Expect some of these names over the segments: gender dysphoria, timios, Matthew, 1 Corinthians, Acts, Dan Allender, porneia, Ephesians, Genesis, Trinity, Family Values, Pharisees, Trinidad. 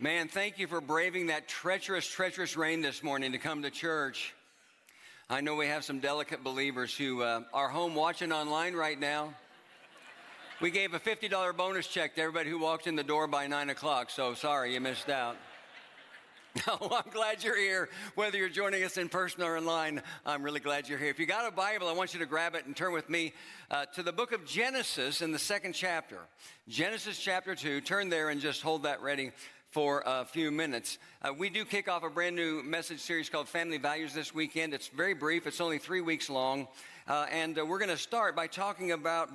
Man, thank you for braving that treacherous rain this morning to come to church. I know we have some delicate believers who are home watching online right now. We gave a $50 bonus check to everybody who walked in the door by 9 o'clock, so sorry you missed out. Oh, I'm glad you're here, whether you're joining us in person or online. I'm really glad you're here. If you got a Bible, I want you to grab it and turn with me to the book of Genesis in the second chapter. Genesis chapter 2. Turn there and just hold that ready for a few minutes. We do kick off a brand new message series called Family Values this weekend. It's very brief. It's only 3 weeks long. And we're going to start by talking about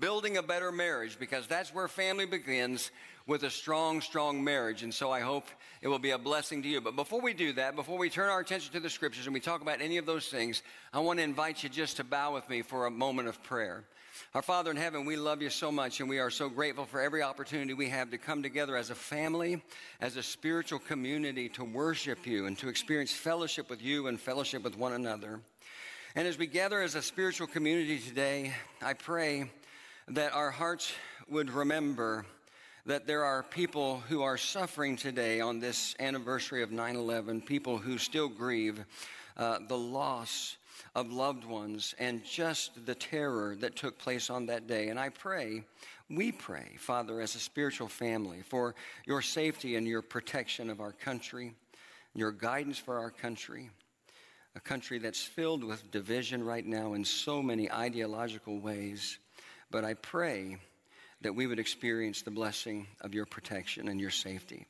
building a better marriage, because that's where family begins, with a strong marriage. And so I hope it will be a blessing to you. But before we do that, before we turn our attention to the scriptures and we talk about any of those things, I want to invite you just to bow with me for a moment of prayer. Our Father in heaven, we love you so much, and we are so grateful for every opportunity we have to come together as a family, as a spiritual community, to worship you and to experience fellowship with you and fellowship with one another. And as we gather as a spiritual community today, I pray that our hearts would remember that there are people who are suffering today on this anniversary of 9/11, people who still grieve the loss of loved ones and just the terror that took place on that day. And I pray, we pray, Father, as a spiritual family, for your safety and your protection of our country, your guidance for our country, a country that's filled with division right now in so many ideological ways. But I pray that we would experience the blessing of your protection and your safety.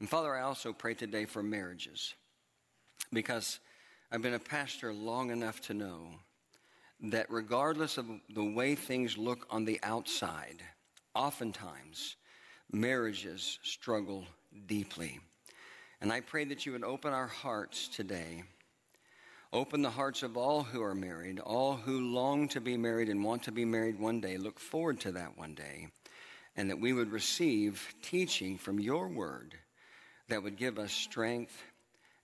And Father, I also pray today for marriages, because I've been a pastor long enough to know that regardless of the way things look on the outside, oftentimes marriages struggle deeply. And I pray that you would open our hearts today, open the hearts of all who are married, all who long to be married and want to be married one day, look forward to that one day, and that we would receive teaching from your word that would give us strength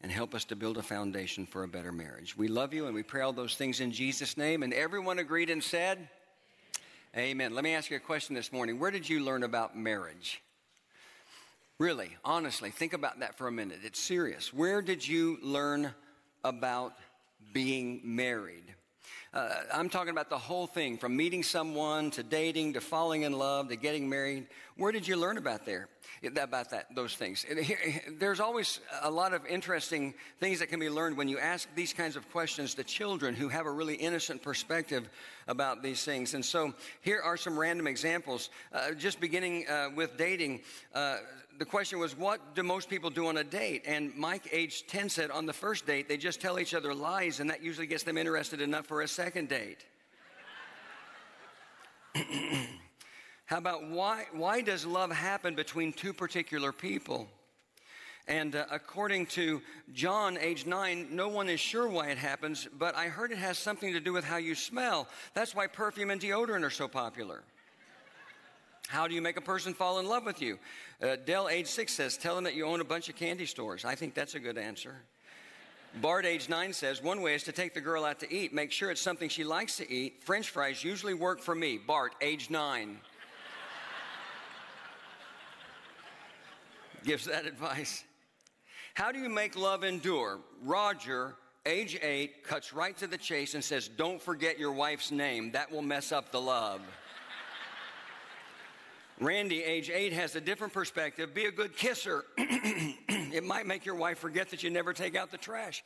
and help us to build a foundation for a better marriage. We love you, and we pray all those things in Jesus' name. And everyone agreed and said, amen. Amen. Let me ask you a question this morning. Where did you learn about marriage? Really, honestly, think about that for a minute. It's serious. Where did you learn about being married? I'm talking about the whole thing, from meeting someone to dating to falling in love to getting married. Where did you learn about those things? There's always a lot of interesting things that can be learned when you ask these kinds of questions to children who have a really innocent perspective about these things. And so here are some random examples. Just beginning with dating, the question was, what do most people do on a date? And Mike, age 10, said on the first date, they just tell each other lies, and that usually gets them interested enough for a second date. How about why does love happen between two particular people? And according to John, age 9, no one is sure why it happens, but I heard it has something to do with how you smell. That's why perfume and deodorant are so popular. How do you make a person fall in love with you? Dell, age 6, says, tell them that you own a bunch of candy stores. I think that's a good answer. Bart, age 9, says, one way is to take the girl out to eat. Make sure it's something she likes to eat. French fries usually work for me. Bart, age 9. Gives that advice. How do you make love endure? Roger, age 8, cuts right to the chase and says, don't forget your wife's name. That will mess up the love. Randy, age 8, has a different perspective. Be a good kisser. It might make your wife forget that you never take out the trash.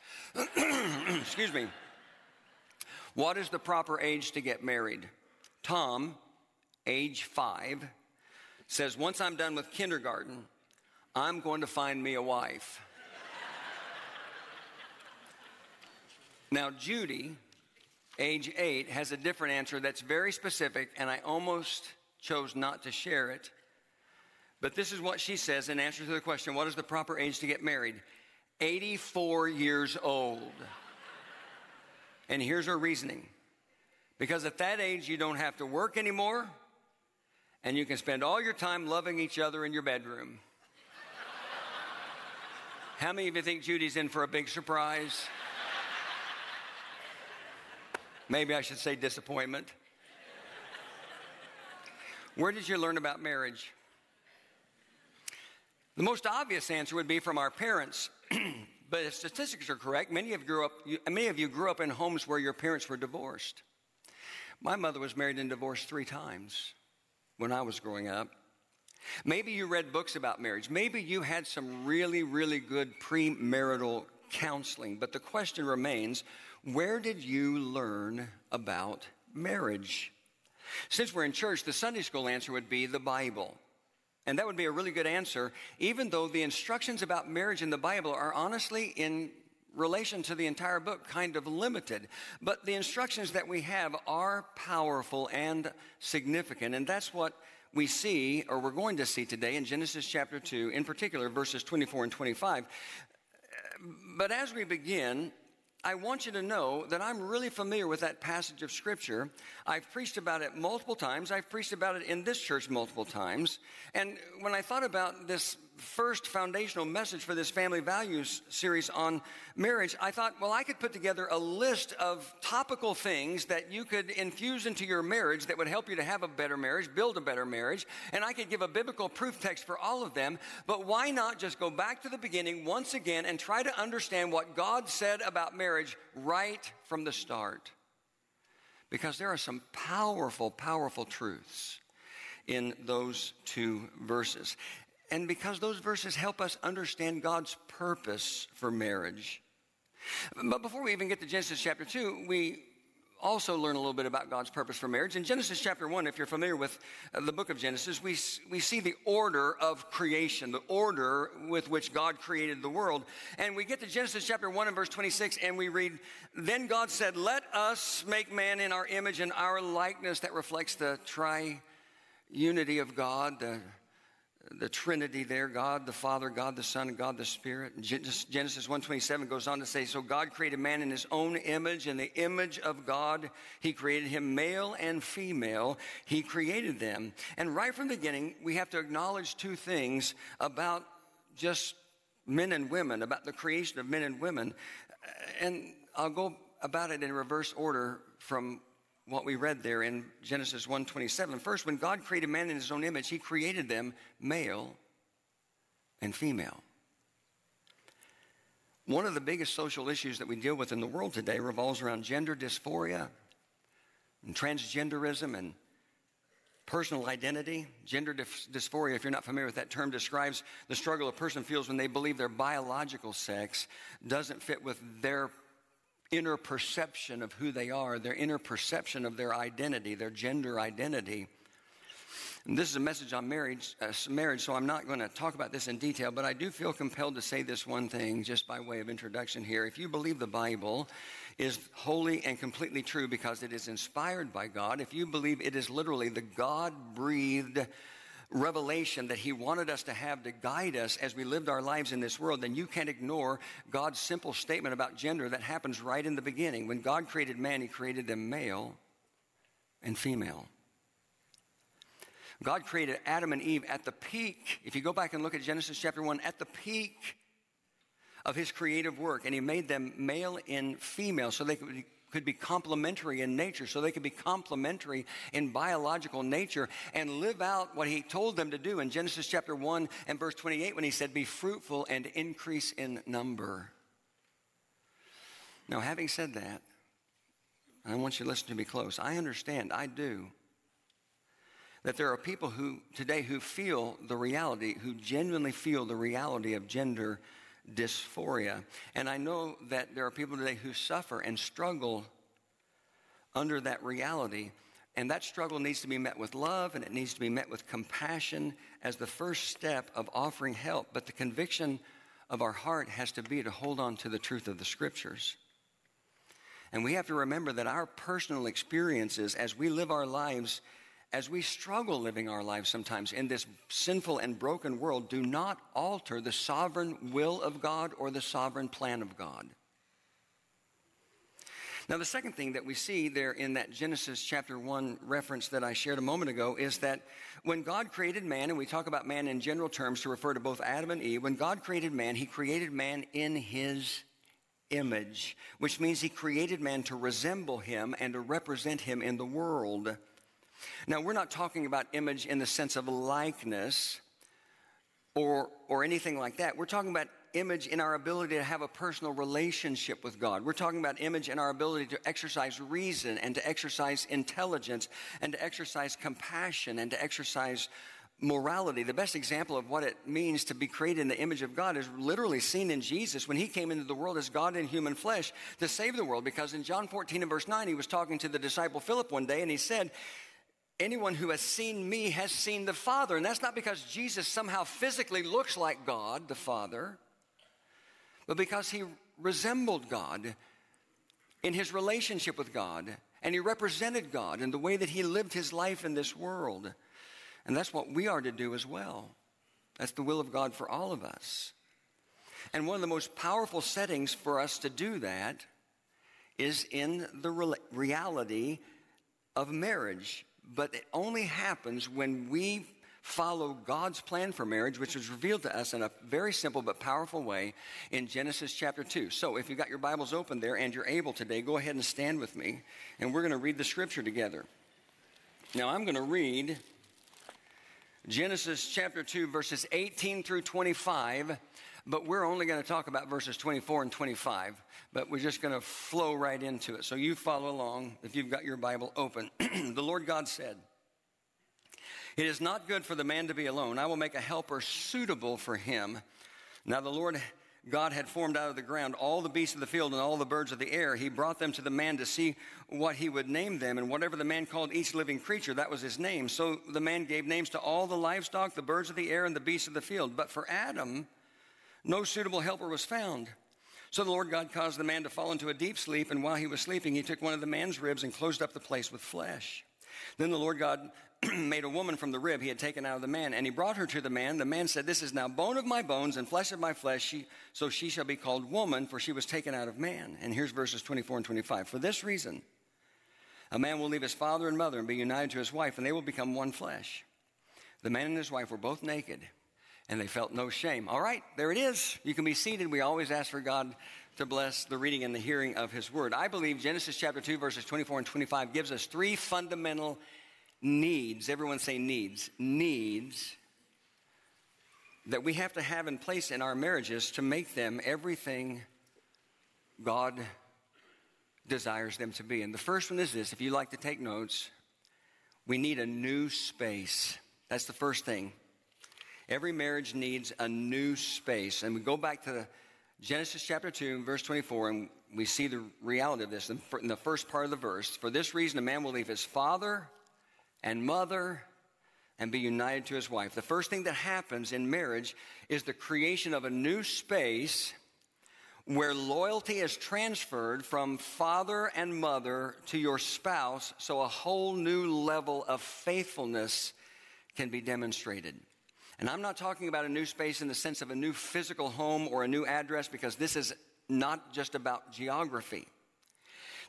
Excuse me. What is the proper age to get married? Tom, age 5, says, once I'm done with kindergarten, I'm going to find me a wife. Now, Judy, age 8, has a different answer that's very specific, and I almost chose not to share it. But this is what she says in answer to the question, what is the proper age to get married? 84 years old. And here's her reasoning. Because at that age, you don't have to work anymore, and you can spend all your time loving each other in your bedroom. How many of you think Judy's in for a big surprise? Maybe I should say disappointment. Where did you learn about marriage? The most obvious answer would be from our parents, but if statistics are correct, many of you grew up in homes where your parents were divorced. My mother was married and divorced 3 times when I was growing up. Maybe you read books about marriage. Maybe you had some really, really good premarital counseling. But the question remains, where did you learn about marriage? Since we're in church, the Sunday school answer would be the Bible. And that would be a really good answer, even though the instructions about marriage in the Bible are honestly, in relation to the entire book, kind of limited. But the instructions that we have are powerful and significant. And that's what we see, or we're going to see today in Genesis chapter 2, in particular, verses 24 and 25. But as we begin, I want you to know that I'm really familiar with that passage of Scripture. I've preached about it multiple times. I've preached about it in this church multiple times. And when I thought about this first foundational message for this Family Values series on marriage, I thought, well, I could put together a list of topical things that you could infuse into your marriage that would help you to have a better marriage, build a better marriage, and I could give a biblical proof text for all of them. But why not just go back to the beginning once again and try to understand what God said about marriage right from the start? Because there are some powerful, powerful truths in those 2 verses. And because those verses help us understand God's purpose for marriage. But before we even get to Genesis chapter 2, we also learn a little bit about God's purpose for marriage. In Genesis chapter 1, if you're familiar with the book of Genesis, we see the order of creation, the order with which God created the world. And we get to Genesis chapter 1 and verse 26, and we read, "Then God said, let us make man in our image and our likeness." That reflects the triunity of God, the Trinity there, God the Father, God the Son, and God the Spirit. And Genesis 1:27 goes on to say, "So God created man in his own image, in the image of God he created him, male and female he created them." And right from the beginning, we have to acknowledge 2 things about just men and women, about the creation of men and women. And I'll go about it in reverse order from what we read there in Genesis 1:27. First, when God created man in his own image, he created them male and female. One of the biggest social issues that we deal with in the world today revolves around gender dysphoria and transgenderism and personal identity. Gender dysphoria, if you're not familiar with that term, describes the struggle a person feels when they believe their biological sex doesn't fit with their inner perception of who they are, their inner perception of their identity, their gender identity. And this is a message on marriage, so I'm not going to talk about this in detail, but I do feel compelled to say this one thing just by way of introduction here. If you believe the Bible is wholly and completely true because it is inspired by God, if you believe it is literally the God-breathed revelation that he wanted us to have to guide us as we lived our lives in this world, then you can't ignore God's simple statement about gender that happens right in the beginning. When God created man, he created them male and female. God created Adam and Eve at the peak. If you go back and look at Genesis chapter 1, at the peak of his creative work, and he made them male and female so they could be complementary in nature, so they could be complementary in biological nature and live out what he told them to do in Genesis chapter 1 and verse 28 when he said, "Be fruitful and increase in number." Now, having said that, I want you to listen to me close. I understand, I do, that there are people who today who genuinely feel the reality of gender dysphoria. And I know that there are people today who suffer and struggle under that reality. And that struggle needs to be met with love, and it needs to be met with compassion as the first step of offering help. But the conviction of our heart has to be to hold on to the truth of the Scriptures. And we have to remember that our personal experiences as we live our lives, as we struggle living our lives sometimes in this sinful and broken world, do not alter the sovereign will of God or the sovereign plan of God. Now, the second thing that we see there in that Genesis chapter 1 reference that I shared a moment ago is that when God created man, and we talk about man in general terms to refer to both Adam and Eve, when God created man, he created man in his image, which means he created man to resemble him and to represent him in the world. Now, we're not talking about image in the sense of likeness or anything like that. We're talking about image in our ability to have a personal relationship with God. We're talking about image in our ability to exercise reason and to exercise intelligence and to exercise compassion and to exercise morality. The best example of what it means to be created in the image of God is literally seen in Jesus when he came into the world as God in human flesh to save the world. Because in John 14 and verse 9, he was talking to the disciple Philip one day and he said, anyone who has seen me has seen the Father. And that's not because Jesus somehow physically looks like God, the Father, but because he resembled God in his relationship with God and he represented God in the way that he lived his life in this world. And that's what we are to do as well. That's the will of God for all of us. And one of the most powerful settings for us to do that is in the reality of marriage. But it only happens when we follow God's plan for marriage, which was revealed to us in a very simple but powerful way in Genesis chapter 2. So if you've got your Bibles open there and you're able today, go ahead and stand with me. And we're going to read the scripture together. Now I'm going to read Genesis chapter 2, verses 18 through 25, but we're only going to talk about verses 24 and 25, but we're just going to flow right into it. So you follow along if you've got your Bible open. The Lord God said, "It is not good for the man to be alone. I will make a helper suitable for him." Now the Lord God had formed out of the ground all the beasts of the field and all the birds of the air. He brought them to the man to see what he would name them. And whatever the man called each living creature, that was his name. So the man gave names to all the livestock, the birds of the air, and the beasts of the field. But for Adam, no suitable helper was found. So the Lord God caused the man to fall into a deep sleep. And while he was sleeping, he took one of the man's ribs and closed up the place with flesh. Then the Lord God made a woman from the rib he had taken out of the man, and he brought her to the man. The man said, "This is now bone of my bones and flesh of my flesh, so she shall be called woman, for she was taken out of man." And here's verses 24 and 25. "For this reason, a man will leave his father and mother and be united to his wife, and they will become one flesh. The man and his wife were both naked, and they felt no shame." All right, there it is. You can be seated. We always ask for God to bless the reading and the hearing of his word. I believe Genesis chapter 2, verses 24 and 25 gives us three fundamental needs. Everyone say needs. Needs that we have to have in place in our marriages to make them everything God desires them to be. And the first one is this. If you like to take notes, we need a new space. That's the first thing. Every marriage needs a new space. And we go back to Genesis chapter 2, verse 24, and we see the reality of this in the first part of the verse. "For this reason, a man will leave his father and mother and be united to his wife." The first thing that happens in marriage is the creation of a new space where loyalty is transferred from father and mother to your spouse, so a whole new level of faithfulness can be demonstrated. And I'm not talking about a new space in the sense of a new physical home or a new address, because this is not just about geography.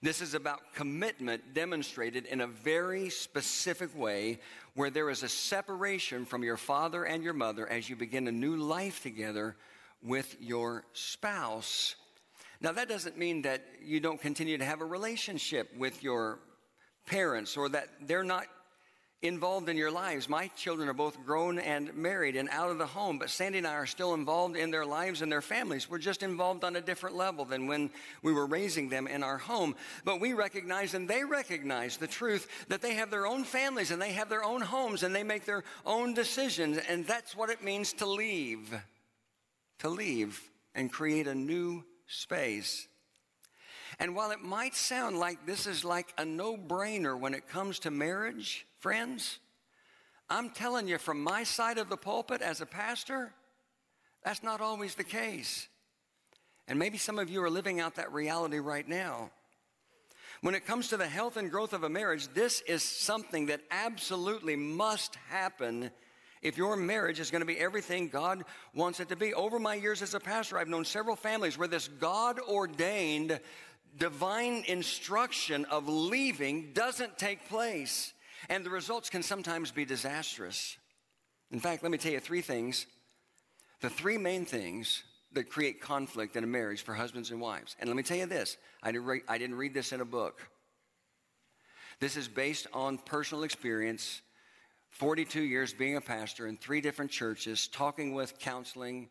This is about commitment demonstrated in a very specific way where there is a separation from your father and your mother as you begin a new life together with your spouse. Now, that doesn't mean that you don't continue to have a relationship with your parents or that they're not involved in your lives. My children are both grown and married and out of the home, but Sandy and I are still involved in their lives and their families. We're just involved on a different level than when we were raising them in our home. But we recognize, and they recognize, the truth that they have their own families and they have their own homes and they make their own decisions. And that's what it means to leave. To leave and create a new space. And while it might sound like this is like a no-brainer when it comes to marriage, friends, I'm telling you from my side of the pulpit as a pastor, that's not always the case. And maybe some of you are living out that reality right now. When it comes to the health and growth of a marriage, this is something that absolutely must happen if your marriage is going to be everything God wants it to be. Over my years as a pastor, I've known several families where this God-ordained divine instruction of leaving doesn't take place. And the results can sometimes be disastrous. In fact, let me tell you three things. The three main things that create conflict in a marriage for husbands and wives. And let me tell you this. I didn't read this in a book. This is based on personal experience 42 years being a pastor in 3 different churches, talking with, counseling,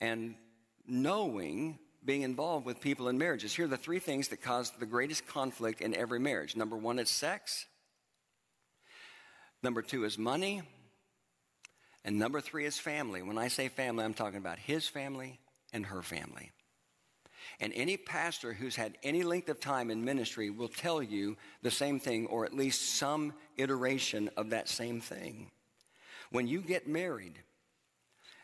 and knowing, being involved with people in marriages. Here are the 3 things that cause the greatest conflict in every marriage. Number 1 is sex. Number 2 is money. And number 3 is family. When I say family, I'm talking about his family and her family. And any pastor who's had any length of time in ministry will tell you the same thing, or at least some iteration of that same thing. When you get married,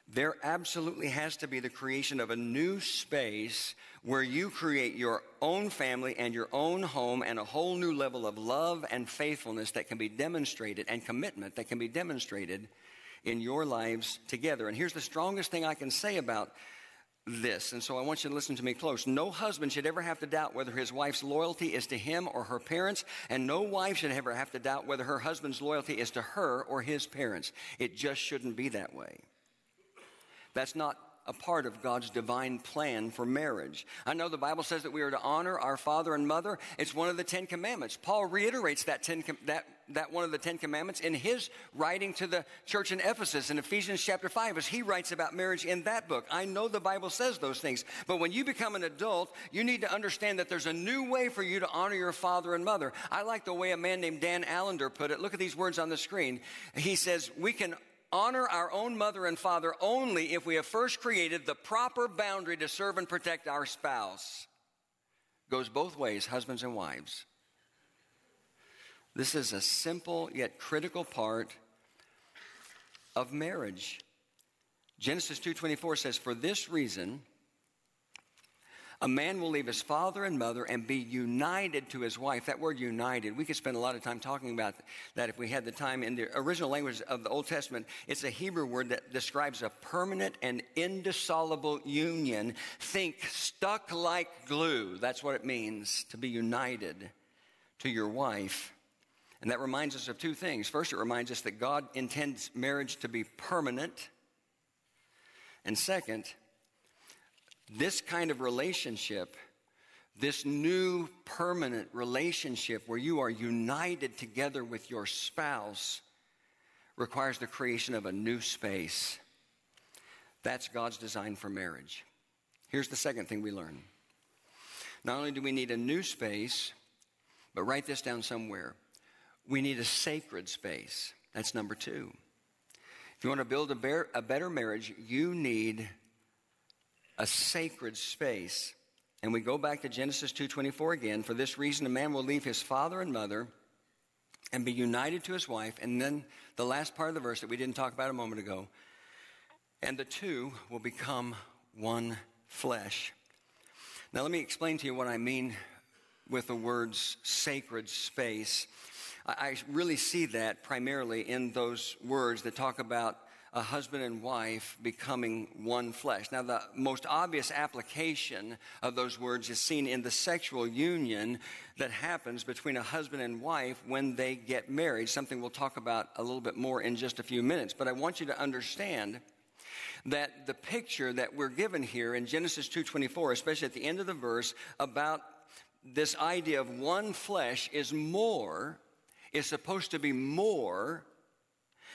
there absolutely has to be the creation of a new space where you create your own family and your own home and a whole new level of love and faithfulness that can be demonstrated, and commitment that can be demonstrated in your lives together. And here's the strongest thing I can say about this, and so I want you to listen to me close. No husband should ever have to doubt whether his wife's loyalty is to him or her parents, and no wife should ever have to doubt whether her husband's loyalty is to her or his parents. It just shouldn't be that way. That's not a part of God's divine plan for marriage. I know the Bible says that we are to honor our father and mother. It's one of the 10 commandments. Paul reiterates that one of the 10 commandments in his writing to the church in Ephesus in Ephesians chapter 5, as he writes about marriage in that book. I know the Bible says those things, but when you become an adult, you need to understand that there's a new way for you to honor your father and mother. I like the way a man named Dan Allender put it. Look at these words on the screen. He says, we can honor our own mother and father only if we have first created the proper boundary to serve and protect our spouse. Goes both ways, husbands and wives. This is a simple yet critical part of marriage. Genesis 2:24 says, for this reason, a man will leave his father and mother and be united to his wife. That word united, we could spend a lot of time talking about that if we had the time. In the original language of the Old Testament, it's a Hebrew word that describes a permanent and indissoluble union. Think stuck like glue. That's what it means to be united to your wife. And that reminds us of 2 things. First, it reminds us that God intends marriage to be permanent. And second, this kind of relationship, this new permanent relationship where you are united together with your spouse, requires the creation of a new space. That's God's design for marriage. Here's the second thing we learn. Not only do we need a new space, but write this down somewhere. We need a sacred space. That's number 2. If you want to build a better marriage, you need a sacred space. And we go back to Genesis 2:24 again. For this reason, a man will leave his father and mother and be united to his wife. And then the last part of the verse that we didn't talk about a moment ago. And the 2 will become one flesh. Now let me explain to you what I mean with the words sacred space. I really see that primarily in those words that talk about a husband and wife becoming one flesh. Now, the most obvious application of those words is seen in the sexual union that happens between a husband and wife when they get married, something we'll talk about a little bit more in just a few minutes. But I want you to understand that the picture that we're given here in Genesis 2:24, especially at the end of the verse, about this idea of one flesh is supposed to be more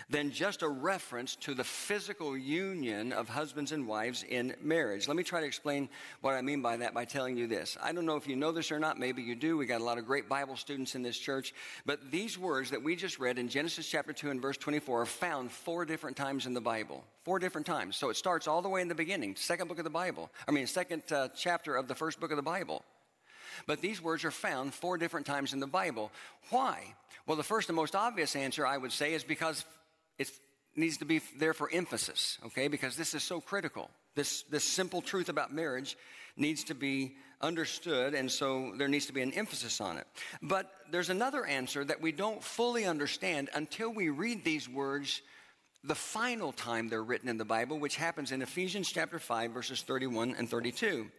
than just a reference to the physical union of husbands and wives in marriage. Let me try to explain what I mean by that by telling you this. I don't know if you know this or not. Maybe you do. We got a lot of great Bible students in this church. But these words that we just read in Genesis chapter 2 and verse 24 are found 4 different times in the Bible. 4 different times. So it starts all the way in the beginning, second chapter of the first book of the Bible. But these words are found 4 different times in the Bible. Why? Well, the first and most obvious answer I would say is because it needs to be there for emphasis, okay? Because this is so critical. This simple truth about marriage needs to be understood, and so there needs to be an emphasis on it. But there's another answer that we don't fully understand until we read these words the final time they're written in the Bible, which happens in Ephesians chapter 5, verses 31 and 32.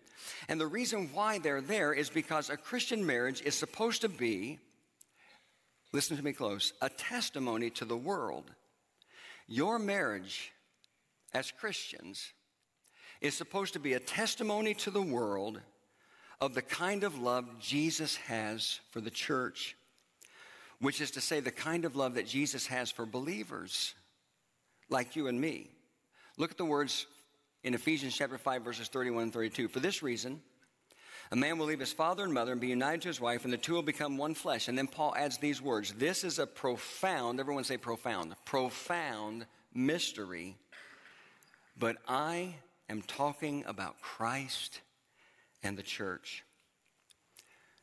And the reason why they're there is because a Christian marriage is supposed to be, listen to me close, a testimony to the world. Your marriage as Christians is supposed to be a testimony to the world of the kind of love Jesus has for the church. which is to say the kind of love that Jesus has for believers like you and me. Look at the words in Ephesians chapter 5, verses 31 and 32. For this reason, a man will leave his father and mother and be united to his wife, and the two will become one flesh. And then Paul adds these words. This is a profound, everyone say profound, profound mystery. But I am talking about Christ and the church.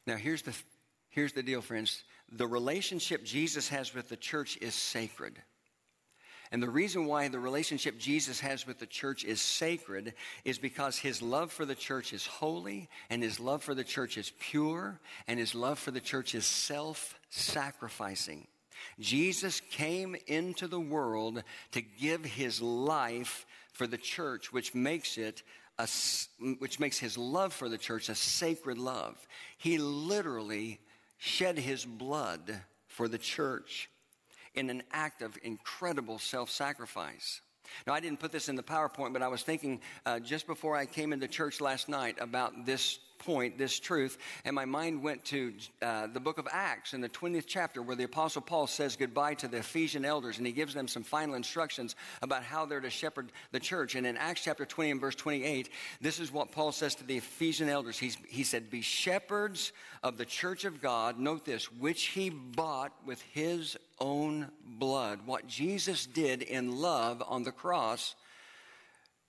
Now, here's the deal, friends. The relationship Jesus has with the church is sacred. And the reason why the relationship Jesus has with the church is sacred is because his love for the church is holy, and his love for the church is pure, and his love for the church is self-sacrificing. Jesus came into the world to give his life for the church, which makes his love for the church a sacred love. He literally shed his blood for the church in an act of incredible self-sacrifice. Now, I didn't put this in the PowerPoint, but I was thinking just before I came into church last night about this point, this truth, and my mind went to the book of Acts in the 20th chapter where the Apostle Paul says goodbye to the Ephesian elders, and he gives them some final instructions about how they're to shepherd the church. And in Acts chapter 20 and verse 28, this is what Paul says to the Ephesian elders. He said, be shepherds of the church of God, note this, which he bought with his own blood. What Jesus did in love on the cross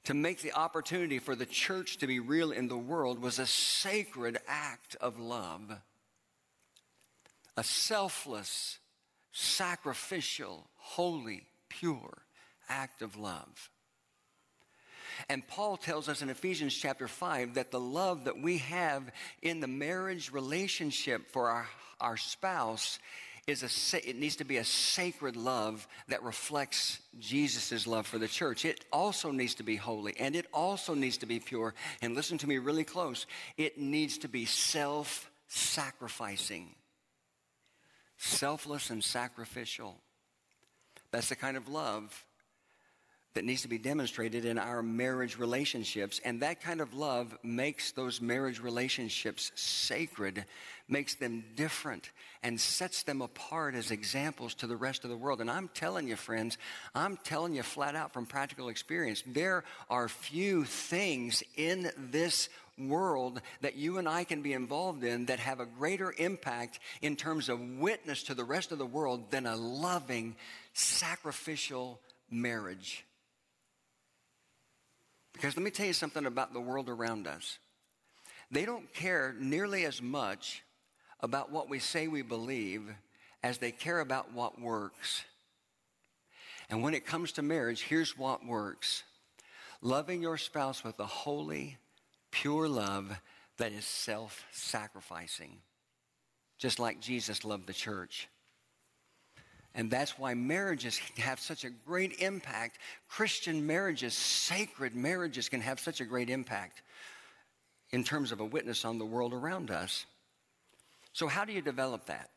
to make the opportunity for the church to be real in the world was a sacred act of love, a selfless, sacrificial, holy, pure act of love. And Paul tells us in Ephesians chapter 5 that the love that we have in the marriage relationship for our spouse it needs to be a sacred love that reflects Jesus' love for the church. It also needs to be holy, and it also needs to be pure. And listen to me really close. It needs to be self-sacrificing, selfless and sacrificial. That's the kind of love that needs to be demonstrated in our marriage relationships. And that kind of love makes those marriage relationships sacred, makes them different, and sets them apart as examples to the rest of the world. And I'm telling you, friends, I'm telling you flat out from practical experience, there are few things in this world that you and I can be involved in that have a greater impact in terms of witness to the rest of the world than a loving, sacrificial marriage. Because let me tell you something about the world around us. They don't care nearly as much about what we say we believe as they care about what works. And when it comes to marriage, here's what works. Loving your spouse with a holy, pure love that is self-sacrificing, just like Jesus loved the church. And that's why marriages have such a great impact. Christian marriages, sacred marriages, can have such a great impact in terms of a witness on the world around us. So how do you develop that?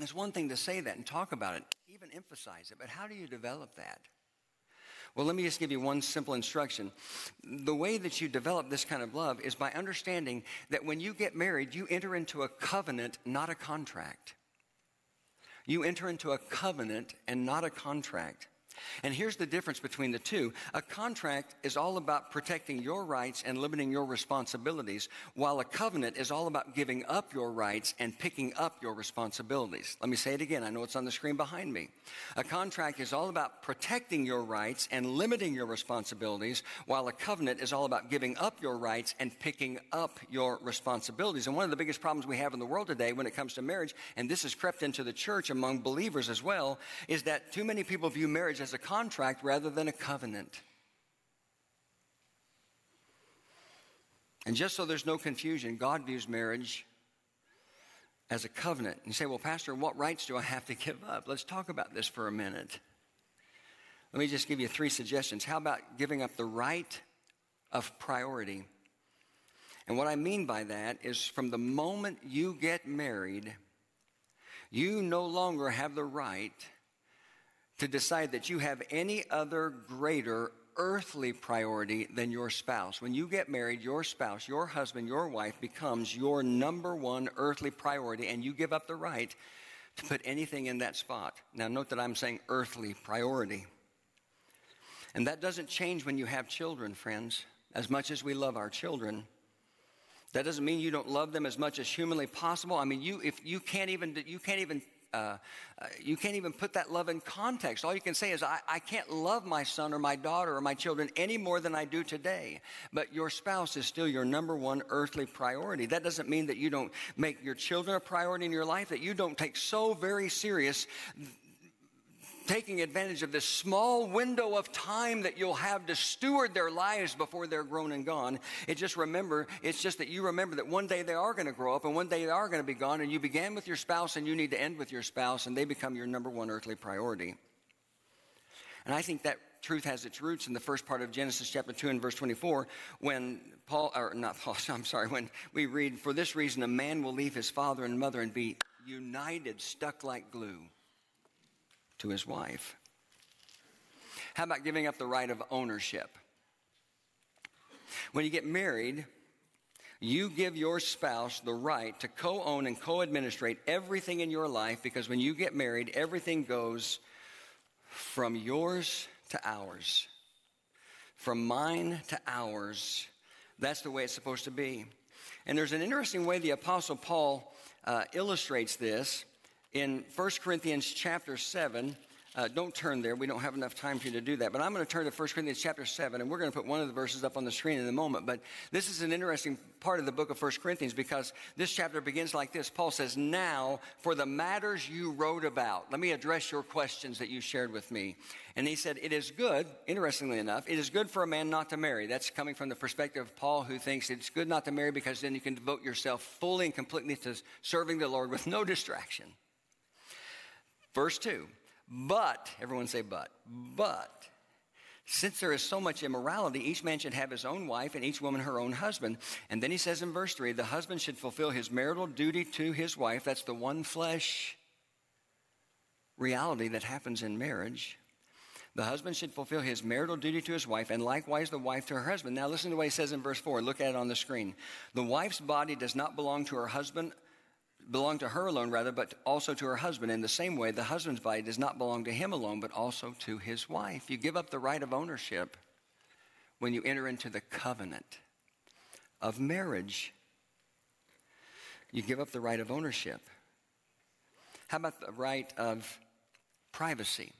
It's one thing to say that and talk about it, even emphasize it, but how do you develop that? Well, let me just give you one simple instruction. The way that you develop this kind of love is by understanding that when you get married, you enter into a covenant, not a contract. You enter into a covenant and not a contract. And here's the difference between the two. A contract is all about protecting your rights and limiting your responsibilities, while a covenant is all about giving up your rights and picking up your responsibilities. Let me say it again. I know it's on the screen behind me. A contract is all about protecting your rights and limiting your responsibilities, while a covenant is all about giving up your rights and picking up your responsibilities. And one of the biggest problems we have in the world today when it comes to marriage, and this has crept into the church among believers as well, is that too many people view marriage as a contract rather than a covenant. And just so there's no confusion, God views marriage as a covenant. And you say, well, Pastor, what rights do I have to give up? Let's talk about this for a minute. Let me just give you three suggestions. How about giving up the right of priority? And what I mean by that is from the moment you get married, you no longer have the right to decide that you have any other greater earthly priority than your spouse. When you get married, your spouse, your husband, your wife becomes your number one earthly priority, and you give up the right to put anything in that spot. Now, note that I'm saying earthly priority. And that doesn't change when you have children, friends. As much as we love our children, that doesn't mean you don't love them as much as humanly possible. I mean, you can't even put that love in context. All you can say is, I can't love my son or my daughter or my children any more than I do today. But your spouse is still your number one earthly priority. That doesn't mean that you don't make your children a priority in your life, that you don't take so very serious taking advantage of this small window of time that you'll have to steward their lives before they're grown and gone. It's just that you remember that one day they are going to grow up and one day they are going to be gone, and you began with your spouse and you need to end with your spouse, and they become your number one earthly priority. And I think that truth has its roots in the first part of Genesis chapter 2 and verse 24, when we read, "For this reason a man will leave his father and mother and be united, stuck like glue, to his wife." How about giving up the right of ownership? When you get married, you give your spouse the right to co-own and co-administrate everything in your life, because when you get married, everything goes from yours to ours, from mine to ours. That's the way it's supposed to be. And there's an interesting way the Apostle Paul illustrates this. In 1 Corinthians chapter 7, don't turn there. We don't have enough time for you to do that. But I'm going to turn to 1 Corinthians chapter 7, and we're going to put one of the verses up on the screen in a moment. But this is an interesting part of the book of 1 Corinthians, because this chapter begins like this. Paul says, "Now, for the matters you wrote about," let me address your questions that you shared with me. And he said, "It is good," interestingly enough, "it is good for a man not to marry." That's coming from the perspective of Paul, who thinks it's good not to marry because then you can devote yourself fully and completely to serving the Lord with no distraction. Verse 2, "But," everyone say but, "since there is so much immorality, each man should have his own wife and each woman her own husband." And then he says in verse 3, "The husband should fulfill his marital duty to his wife." That's the one flesh reality that happens in marriage. "The husband should fulfill his marital duty to his wife, and likewise the wife to her husband." Now listen to what he says in verse 4. Look at it on the screen. "The wife's body does not belong to her alone, rather, but also to her husband. In the same way, the husband's body does not belong to him alone, but also to his wife." You give up the right of ownership when you enter into the covenant of marriage. You give up the right of ownership. How about the right of privacy?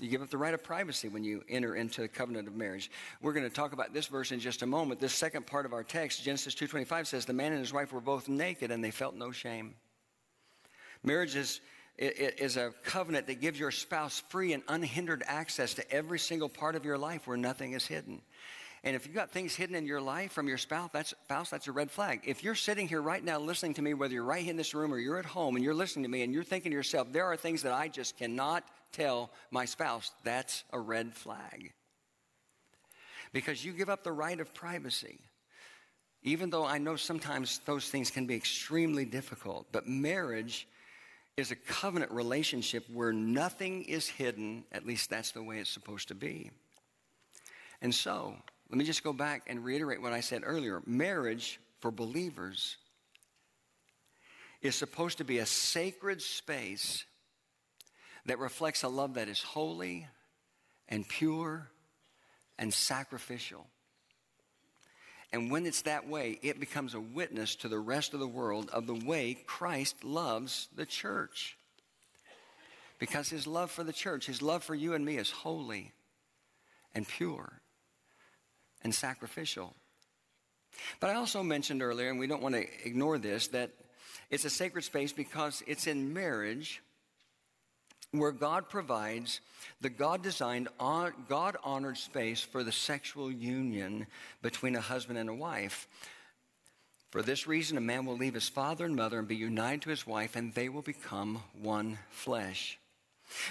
You give up the right of privacy when you enter into the covenant of marriage. We're going to talk about this verse in just a moment. This second part of our text, Genesis 2:25, says, "The man and his wife were both naked, and they felt no shame." Marriage is a covenant that gives your spouse free and unhindered access to every single part of your life where nothing is hidden. And if you've got things hidden in your life from your spouse, that's a red flag. If you're sitting here right now listening to me, whether you're right in this room or you're at home and you're listening to me and you're thinking to yourself, "There are things that I just cannot tell my spouse," that's a red flag. Because you give up the right of privacy. Even though I know sometimes those things can be extremely difficult, but marriage is a covenant relationship where nothing is hidden. At least that's the way it's supposed to be. And so, let me just go back and reiterate what I said earlier. Marriage for believers is supposed to be a sacred space that reflects a love that is holy and pure and sacrificial. And when it's that way, it becomes a witness to the rest of the world of the way Christ loves the church. Because his love for the church, his love for you and me, is holy and pure and sacrificial. But I also mentioned earlier, and we don't want to ignore this, that it's a sacred space because it's in marriage where God provides the God-designed, God-honored space for the sexual union between a husband and a wife. "For this reason, a man will leave his father and mother and be united to his wife, and they will become one flesh."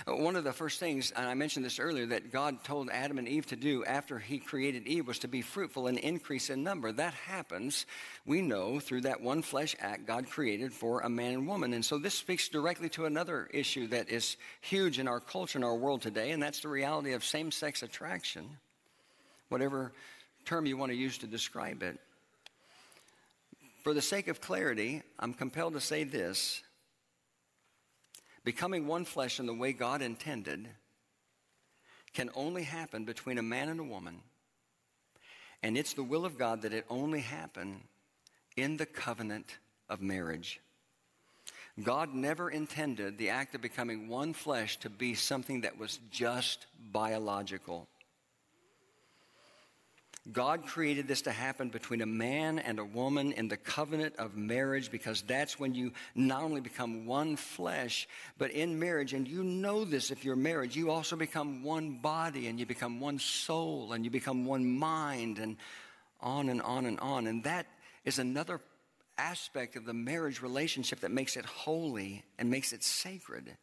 One of the first things, and I mentioned this earlier, that God told Adam and Eve to do after he created Eve was to be fruitful and increase in number. That happens, we know, through that one flesh act God created for a man and woman. And so this speaks directly to another issue that is huge in our culture and our world today, and that's the reality of same-sex attraction, whatever term you want to use to describe it. For the sake of clarity, I'm compelled to say this. Becoming one flesh in the way God intended can only happen between a man and a woman. And it's the will of God that it only happen in the covenant of marriage. God never intended the act of becoming one flesh to be something that was just biological. God created this to happen between a man and a woman in the covenant of marriage, because that's when you not only become one flesh, but in marriage, and you know this if you're married, you also become one body, and you become one soul, and you become one mind, and on and on and on. And that is another aspect of the marriage relationship that makes it holy and makes it sacred.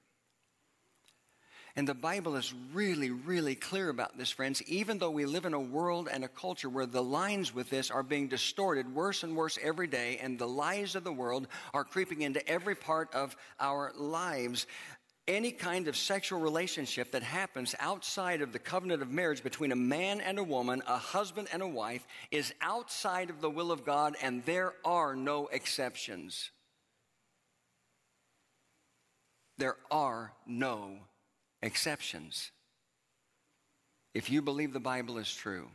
And the Bible is really, really clear about this, friends. Even though we live in a world and a culture where the lines with this are being distorted worse and worse every day, and the lies of the world are creeping into every part of our lives, any kind of sexual relationship that happens outside of the covenant of marriage between a man and a woman, a husband and a wife, is outside of the will of God, and there are no exceptions. There are no exceptions. If you believe the Bible is true,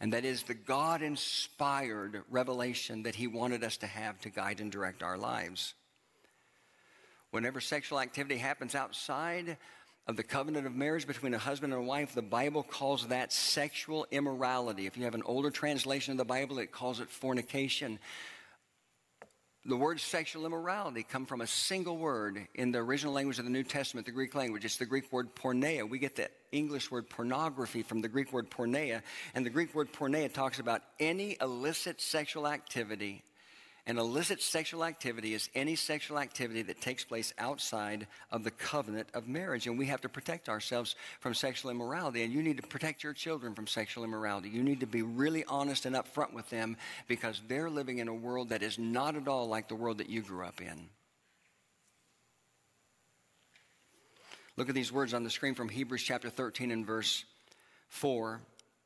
and that is the God-inspired revelation that he wanted us to have to guide and direct our lives. Whenever sexual activity happens outside of the covenant of marriage between a husband and a wife, the Bible calls that sexual immorality. If you have an older translation of the Bible, it calls it fornication. The word sexual immorality come from a single word in the original language of the New Testament, the Greek language. It's the Greek word porneia. We get the English word pornography from the Greek word porneia. And the Greek word porneia talks about any illicit sexual activity. And illicit sexual activity is any sexual activity that takes place outside of the covenant of marriage. And we have to protect ourselves from sexual immorality. And you need to protect your children from sexual immorality. You need to be really honest and upfront with them, because they're living in a world that is not at all like the world that you grew up in. Look at these words on the screen from Hebrews chapter 13 and verse 4.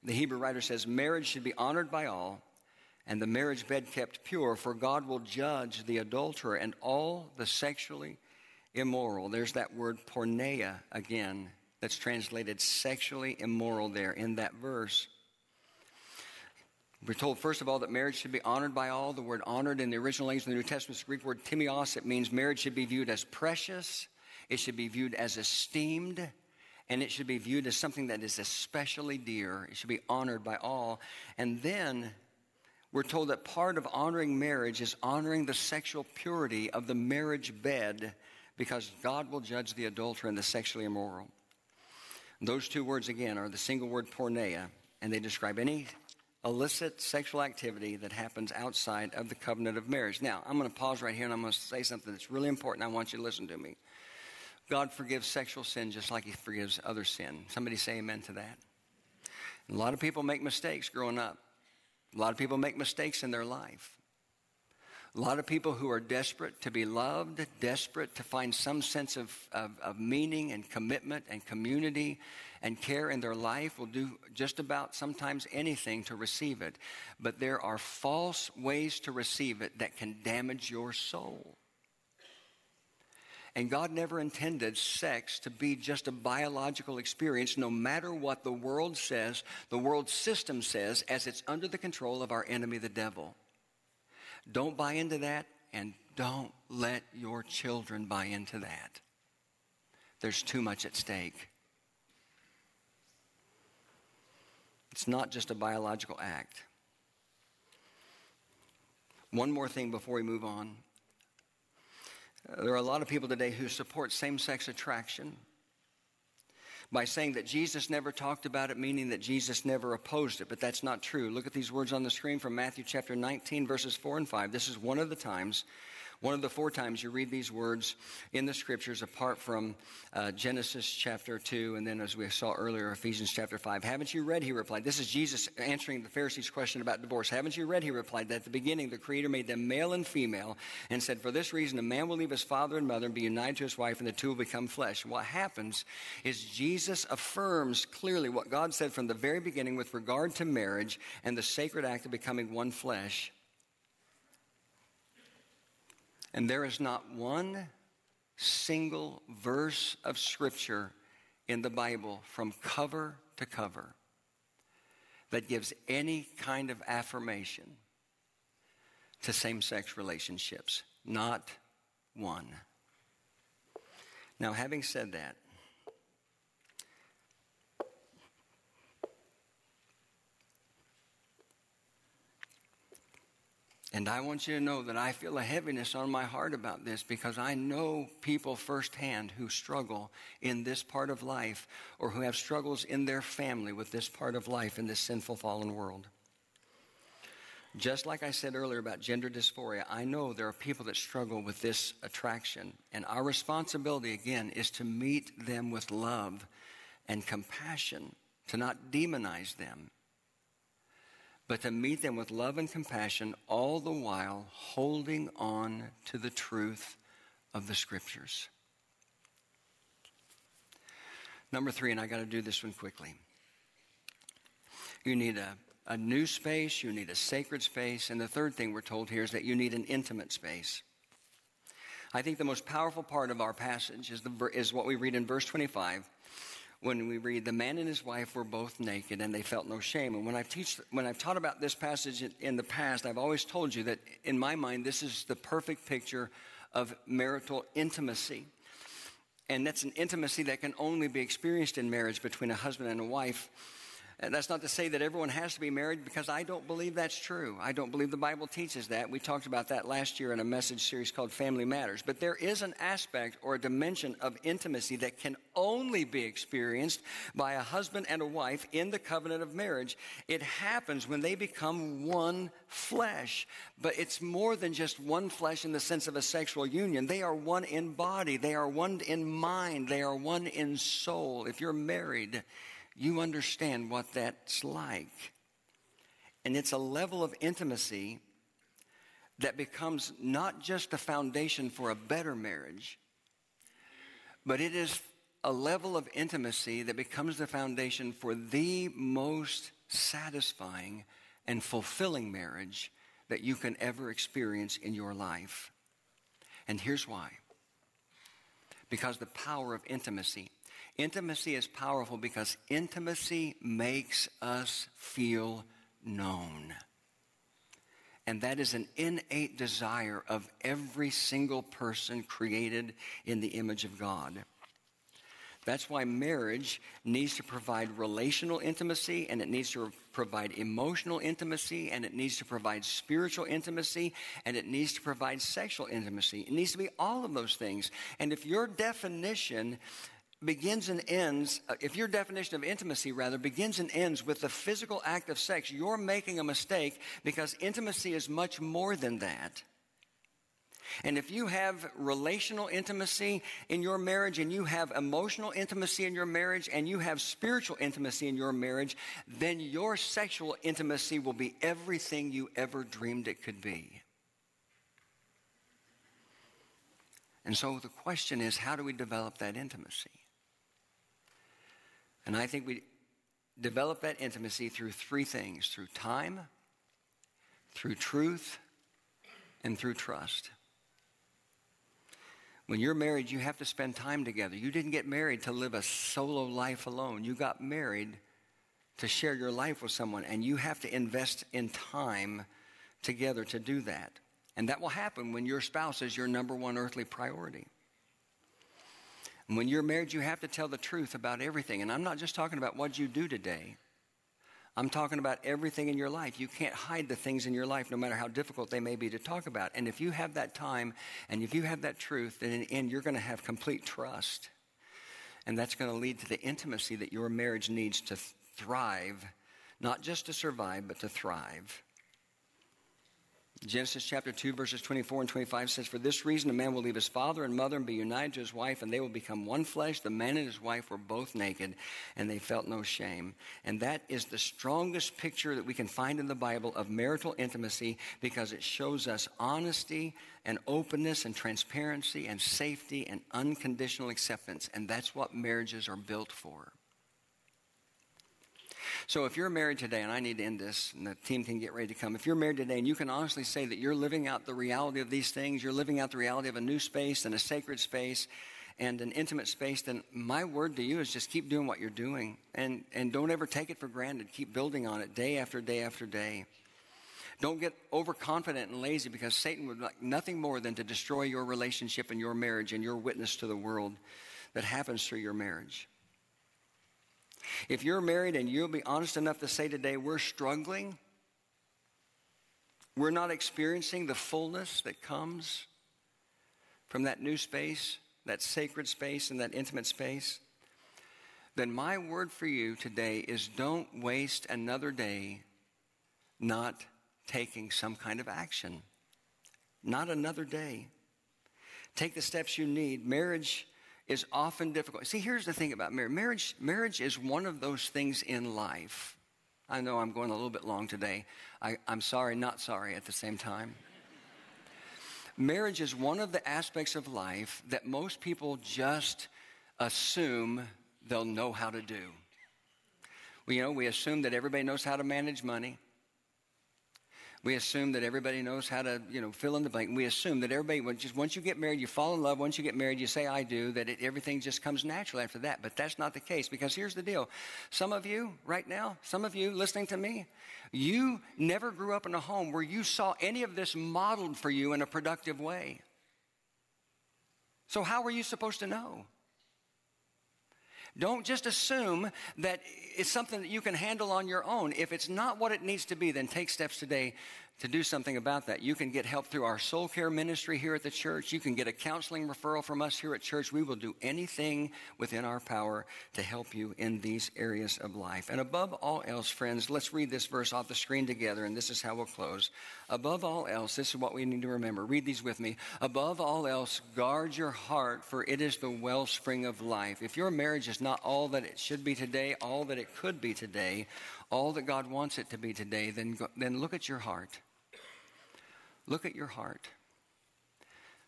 The Hebrew writer says, "Marriage should be honored by all, and the marriage bed kept pure, for God will judge the adulterer and all the sexually immoral." There's that word porneia again, that's translated sexually immoral there in that verse. We're told, first of all, that marriage should be honored by all. The word honored in the original language of the New Testament is the Greek word timios. It means marriage should be viewed as precious, it should be viewed as esteemed, and it should be viewed as something that is especially dear. It should be honored by all. And then we're told that part of honoring marriage is honoring the sexual purity of the marriage bed, because God will judge the adulterer and the sexually immoral. And those two words again are the single word porneia, and they describe any illicit sexual activity that happens outside of the covenant of marriage. Now, I'm going to pause right here, and I'm going to say something that's really important. I want you to listen to me. God forgives sexual sin just like he forgives other sin. Somebody say amen to that. And a lot of people make mistakes growing up. A lot of people make mistakes in their life. A lot of people who are desperate to be loved, desperate to find some sense of meaning and commitment and community and care in their life will do just about sometimes anything to receive it. But there are false ways to receive it that can damage your soul. And God never intended sex to be just a biological experience, no matter what the world says, the world system says, as it's under the control of our enemy, the devil. Don't buy into that, and don't let your children buy into that. There's too much at stake. It's not just a biological act. One more thing before we move on. There are a lot of people today who support same-sex attraction by saying that Jesus never talked about it, meaning that Jesus never opposed it, but that's not true. Look at these words on the screen from Matthew chapter 19, verses 4 and 5. This is one of the four times you read these words in the Scriptures, apart from Genesis chapter 2, and then, as we saw earlier, Ephesians chapter 5. "Haven't you read," he replied. This is Jesus answering the Pharisees' question about divorce. "Haven't you read," he replied, "that at the beginning the Creator made them male and female, and said, 'For this reason a man will leave his father and mother and be united to his wife, and the two will become flesh.'" What happens is Jesus affirms clearly what God said from the very beginning with regard to marriage and the sacred act of becoming one flesh. And there is not one single verse of Scripture in the Bible from cover to cover that gives any kind of affirmation to same-sex relationships. Not one. Now, having said that, and I want you to know that I feel a heaviness on my heart about this because I know people firsthand who struggle in this part of life or who have struggles in their family with this part of life in this sinful, fallen world. Just like I said earlier about gender dysphoria, I know there are people that struggle with this attraction, and our responsibility, again, is to meet them with love and compassion, to not demonize them, but to meet them with love and compassion, all the while holding on to the truth of the Scriptures. Number 3, and I got to do this one quickly. You need a new space, you need a sacred space, and the third thing we're told here is that you need an intimate space. I think the most powerful part of our passage is what we read in verse 25, when we read, the man and his wife were both naked and they felt no shame. And when I've taught about this passage in the past, I've always told you that in my mind, this is the perfect picture of marital intimacy. And that's an intimacy that can only be experienced in marriage between a husband and a wife. And that's not to say that everyone has to be married, because I don't believe that's true. I don't believe the Bible teaches that. We talked about that last year in a message series called Family Matters. But there is an aspect or a dimension of intimacy that can only be experienced by a husband and a wife in the covenant of marriage. It happens when they become one flesh. But it's more than just one flesh in the sense of a sexual union. They are one in body. They are one in mind. They are one in soul. If you're married, you understand what that's like. And it's a level of intimacy that becomes not just a foundation for a better marriage, but it is a level of intimacy that becomes the foundation for the most satisfying and fulfilling marriage that you can ever experience in your life. And here's why. Because the power of intimacy. Intimacy is powerful because intimacy makes us feel known. And that is an innate desire of every single person created in the image of God. That's why marriage needs to provide relational intimacy, and it needs to provide emotional intimacy, and it needs to provide spiritual intimacy, and it needs to provide sexual intimacy. It needs to be all of those things. And if your definition begins and ends with the physical act of sex, you're making a mistake, because intimacy is much more than that. And if you have relational intimacy in your marriage, and you have emotional intimacy in your marriage, and you have spiritual intimacy in your marriage, then your sexual intimacy will be everything you ever dreamed it could be. And so the question is, how do we develop that intimacy? And I think we develop that intimacy through three things: through time, through truth, and through trust. When you're married, you have to spend time together. You didn't get married to live a solo life alone. You got married to share your life with someone, and you have to invest in time together to do that. And that will happen when your spouse is your number one earthly priority. And when you're married, you have to tell the truth about everything. And I'm not just talking about what you do today. I'm talking about everything in your life. You can't hide the things in your life, no matter how difficult they may be to talk about. And if you have that time, and if you have that truth, then in the end, you're going to have complete trust. And that's going to lead to the intimacy that your marriage needs to thrive, not just to survive, but to thrive. Genesis chapter 2, verses 24 and 25 says, "For this reason a man will leave his father and mother and be united to his wife, and they will become one flesh. The man and his wife were both naked, and they felt no shame." And that is the strongest picture that we can find in the Bible of marital intimacy, because it shows us honesty and openness and transparency and safety and unconditional acceptance. And that's what marriages are built for. So if you're married today, and I need to end this, and the team can get ready to come. If you're married today and you can honestly say that you're living out the reality of these things, you're living out the reality of a new space and a sacred space and an intimate space, then my word to you is just keep doing what you're doing, and don't ever take it for granted. Keep building on it day after day after day. Don't get overconfident and lazy, because Satan would like nothing more than to destroy your relationship and your marriage and your witness to the world that happens through your marriage. If you're married and you'll be honest enough to say today, we're struggling, we're not experiencing the fullness that comes from that new space, that sacred space, and that intimate space, then my word for you today is don't waste another day not taking some kind of action. Not another day. Take the steps you need. Marriage is often difficult. See, here's the thing about marriage. Marriage is one of those things in life. I know I'm going a little bit long today. I'm sorry, not sorry at the same time. Marriage is one of the aspects of life that most people just assume they'll know how to do. We assume that everybody knows how to manage money. We assume that everybody knows how to, fill in the blank. We assume that everybody, just once you get married, you fall in love. Once you get married, you say, I do, that everything just comes naturally after that. But that's not the case, because here's the deal. Some of you right now, some of you listening to me, you never grew up in a home where you saw any of this modeled for you in a productive way. So how were you supposed to know? Don't just assume that it's something that you can handle on your own. If it's not what it needs to be, then take steps today to do something about that. You can get help through our soul care ministry here at the church. You can get a counseling referral from us here at church. We will do anything within our power to help you in these areas of life. And above all else, friends, let's read this verse off the screen together, and this is how we'll close. Above all else, this is what we need to remember. Read these with me. Above all else, guard your heart, for it is the wellspring of life. If your marriage is not all that it should be today, all that it could be today, all that God wants it to be today, then look at your heart. Look at your heart.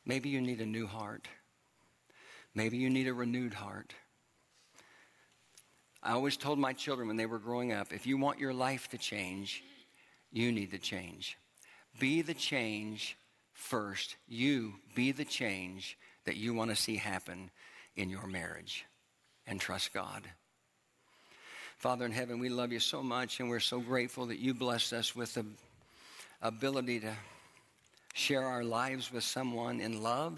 Maybe you need a new heart. Maybe you need a renewed heart. I always told my children when they were growing up, if you want your life to change, you need to change. Be the change first. You be the change that you want to see happen in your marriage, and trust God. Father in heaven, we love you so much, and we're so grateful that you blessed us with the ability to share our lives with someone in love,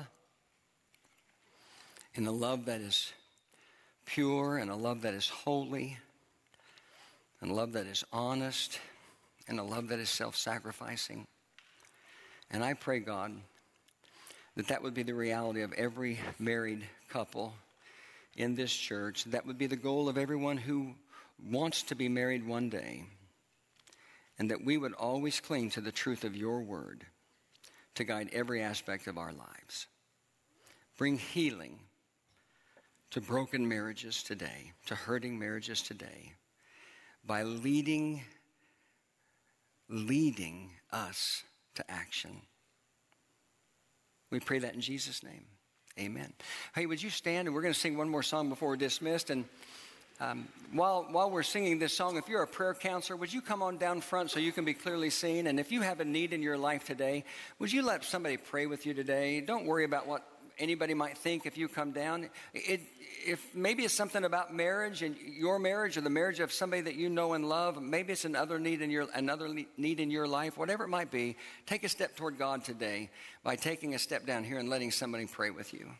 in a love that is pure, and a love that is holy, and a love that is honest, and a love that is self-sacrificing. And I pray, God, that would be the reality of every married couple in this church. That would be the goal of everyone who wants to be married one day, and that we would always cling to the truth of your word to guide every aspect of our lives. Bring healing to broken marriages today, to hurting marriages today, by leading us to action. We pray that in Jesus' name. Amen. Hey, would you stand? And we're going to sing one more song before we're dismissed. And while we're singing this song, if you're a prayer counselor, would you come on down front so you can be clearly seen? And if you have a need in your life today, would you let somebody pray with you today? Don't worry about what anybody might think if you come down. If maybe it's something about marriage and your marriage, or the marriage of somebody that you know and love, maybe it's another need in your life, whatever it might be, take a step toward God today by taking a step down here and letting somebody pray with you.